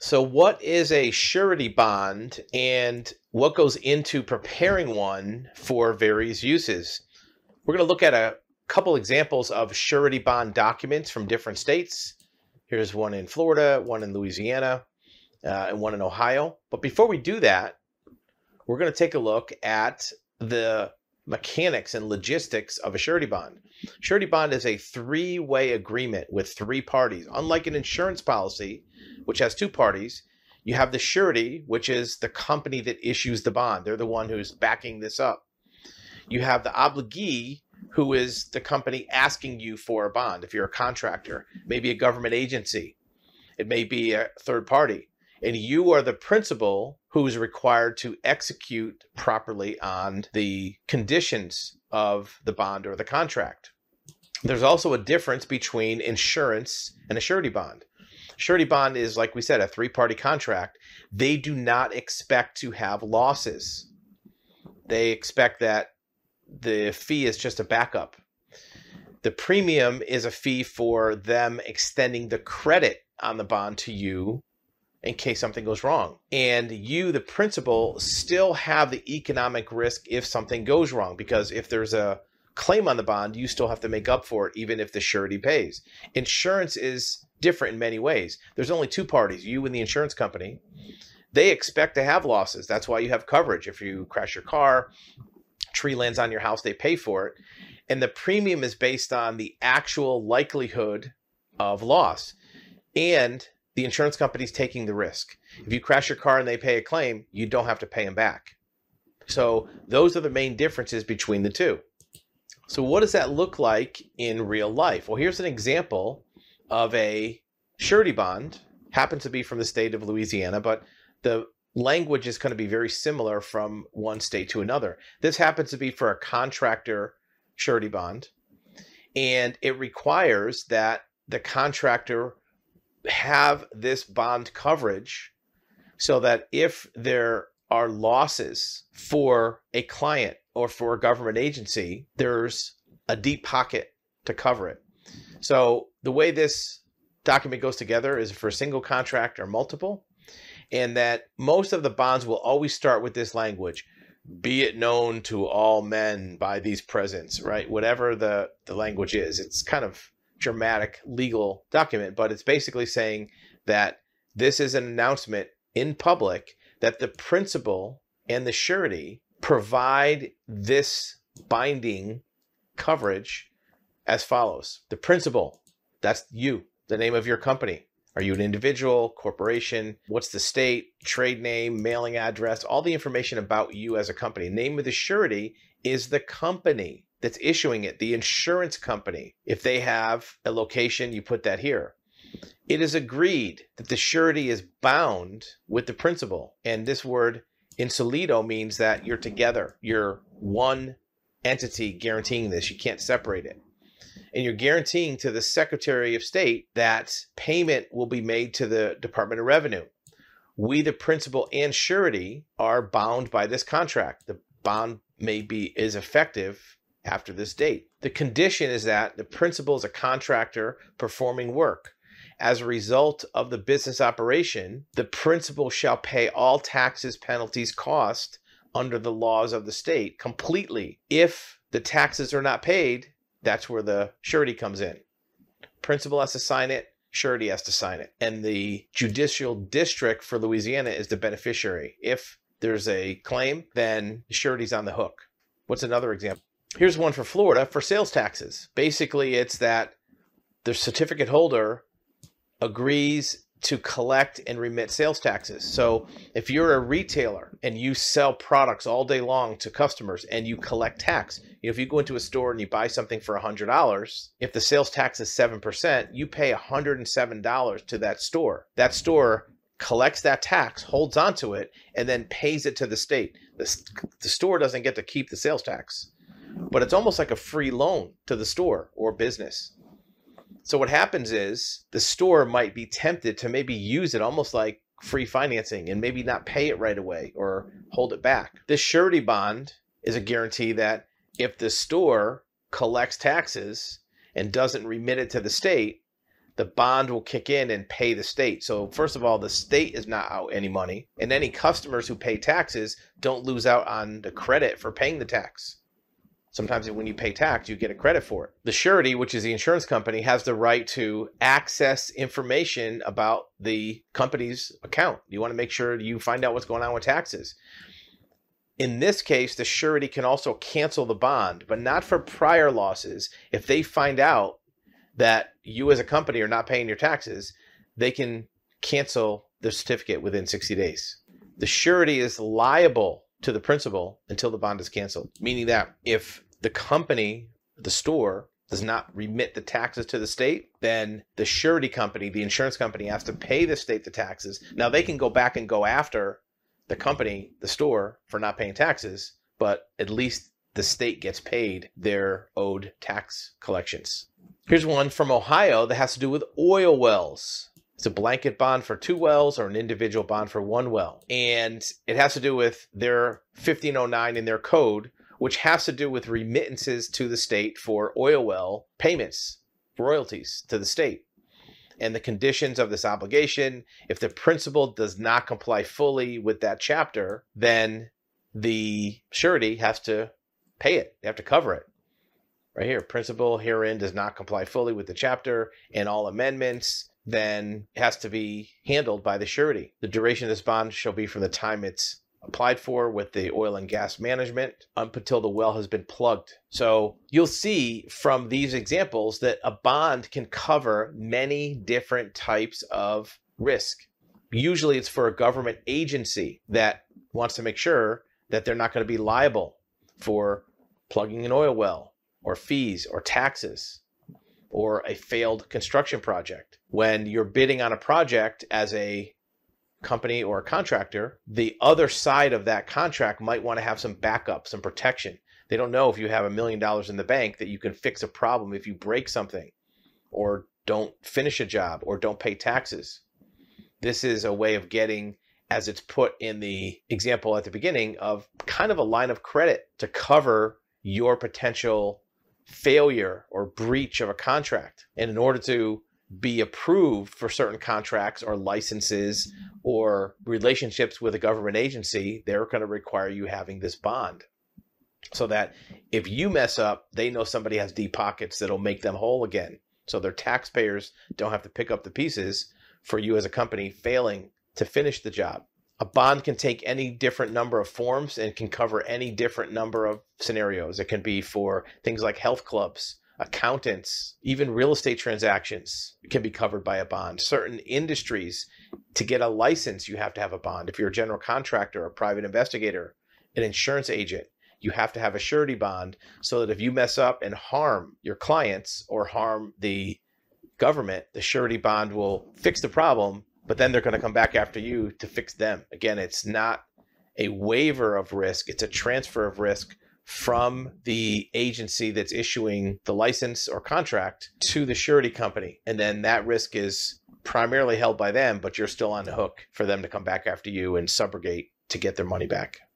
So what is a surety bond and what goes into preparing one for various uses? We're going to look at a couple examples of surety bond documents from different states. Here's one in Florida, one in Louisiana, and one in Ohio. But before we do that, we're going to take a look at the mechanics and logistics of a surety bond. Surety bond is a three-way agreement with three parties. Unlike an insurance policy, which has two parties, you have the surety, which is the company that issues the bond. They're the one who's backing this up. You have the obligee, who is the company asking you for a bond. If you're a contractor, maybe a government agency, it may be a third party, and you are the principal who is required to execute properly on the conditions of the bond or the contract. There's also a difference between insurance and a surety bond. Surety bond is, like we said, a three-party contract. They do not expect to have losses. They expect that the fee is just a backup. The premium is a fee for them extending the credit on the bond to you in case something goes wrong. And you, the principal, still have the economic risk if something goes wrong, because if there's a claim on the bond, you still have to make up for it, even if the surety pays. Insurance is different in many ways. There's only two parties, you and the insurance company. They expect to have losses. That's why you have coverage. If you crash your car, tree lands on your house, they pay for it. And the premium is based on the actual likelihood of loss. And the insurance company's taking the risk. If you crash your car and they pay a claim, you don't have to pay them back. So those are the main differences between the two. So what does that look like in real life? Well, here's an example of a surety bond. Happens to be from the state of Louisiana, but the language is going to be very similar from one state to another. This happens to be for a contractor surety bond, and it requires that the contractor have this bond coverage so that if there are losses for a client or for a government agency, there's a deep pocket to cover it. So the way this document goes together is for a single contract or multiple, and that most of the bonds will always start with this language, be it known to all men by these presents, right? Whatever the language is, it's kind of dramatic legal document, but it's basically saying that this is an announcement in public that the principal and the surety provide this binding coverage as follows. The principal, that's you, the name of your company. Are you an individual, corporation? What's the state, trade name, mailing address, all the information about you as a company. Name of the surety is the company that's issuing it, the insurance company. If they have a location, you put that here. It is agreed that the surety is bound with the principal. And this word insolido means that you're together. You're one entity guaranteeing this. You can't separate it. And you're guaranteeing to the Secretary of State that payment will be made to the Department of Revenue. We, the principal and surety, are bound by this contract. The bond is effective after this date. The condition is that the principal is a contractor performing work. As a result of the business operation, the principal shall pay all taxes, penalties, costs under the laws of the state completely. If the taxes are not paid, that's where the surety comes in. Principal has to sign it, surety has to sign it. And the judicial district for Louisiana is the beneficiary. If there's a claim, then the surety's on the hook. What's another example? Here's one for Florida for sales taxes. Basically, it's that the certificate holder agrees to collect and remit sales taxes. So if you're a retailer and you sell products all day long to customers and you collect tax, if you go into a store and you buy something for $100, if the sales tax is 7%, you pay $107 to that store. That store collects that tax, holds onto it, and then pays it to the state. The store doesn't get to keep the sales tax, but it's almost like a free loan to the store or business. So what happens is the store might be tempted to maybe use it almost like free financing and maybe not pay it right away or hold it back. This surety bond is a guarantee that if the store collects taxes and doesn't remit it to the state, the bond will kick in and pay the state. So first of all, the state is not out any money, and any customers who pay taxes don't lose out on the credit for paying the tax. Sometimes when you pay tax, you get a credit for it. The surety, which is the insurance company, has the right to access information about the company's account. You want to make sure you find out what's going on with taxes. In this case, the surety can also cancel the bond, but not for prior losses. If they find out that you as a company are not paying your taxes, they can cancel the certificate within 60 days. The surety is liable to the principal until the bond is canceled, meaning that if the company, the store, does not remit the taxes to the state, then the surety company, the insurance company, has to pay the state the taxes. Now, they can go back and go after the company, the store, for not paying taxes, but at least the state gets paid their owed tax collections. Here's one from Ohio that has to do with oil wells. It's a blanket bond for 2 wells or an individual bond for 1 well. And it has to do with their 1509 in their code, which has to do with remittances to the state for oil well payments, royalties to the state, and the conditions of this obligation. If the principal does not comply fully with that chapter, then the surety has to pay it. They have to cover it. Right here, principal herein does not comply fully with the chapter and all amendments, then it has to be handled by the surety. The duration of this bond shall be from the time it's applied for with the oil and gas management up until the well has been plugged. So you'll see from these examples that a bond can cover many different types of risk. Usually it's for a government agency that wants to make sure that they're not going to be liable for plugging an oil well or fees or taxes or a failed construction project. When you're bidding on a project as a company or a contractor, the other side of that contract might want to have some backup, some protection. They don't know if you have $1 million in the bank that you can fix a problem if you break something or don't finish a job or don't pay taxes. This is a way of getting, as it's put in the example at the beginning, of kind of a line of credit to cover your potential failure or breach of a contract. And in order to be approved for certain contracts or licenses or relationships with a government agency, they're going to require you having this bond so that if you mess up, they know somebody has deep pockets that'll make them whole again. So their taxpayers don't have to pick up the pieces for you as a company failing to finish the job. A bond can take any different number of forms and can cover any different number of scenarios. It can be for things like health clubs, accountants, even real estate transactions can be covered by a bond. Certain industries, to get a license, you have to have a bond. If you're a general contractor, a private investigator, an insurance agent, you have to have a surety bond so that if you mess up and harm your clients or harm the government, the surety bond will fix the problem, but then they're going to come back after you to fix them. Again, it's not a waiver of risk. It's a transfer of risk from the agency that's issuing the license or contract to the surety company. And then that risk is primarily held by them, but you're still on the hook for them to come back after you and subrogate to get their money back.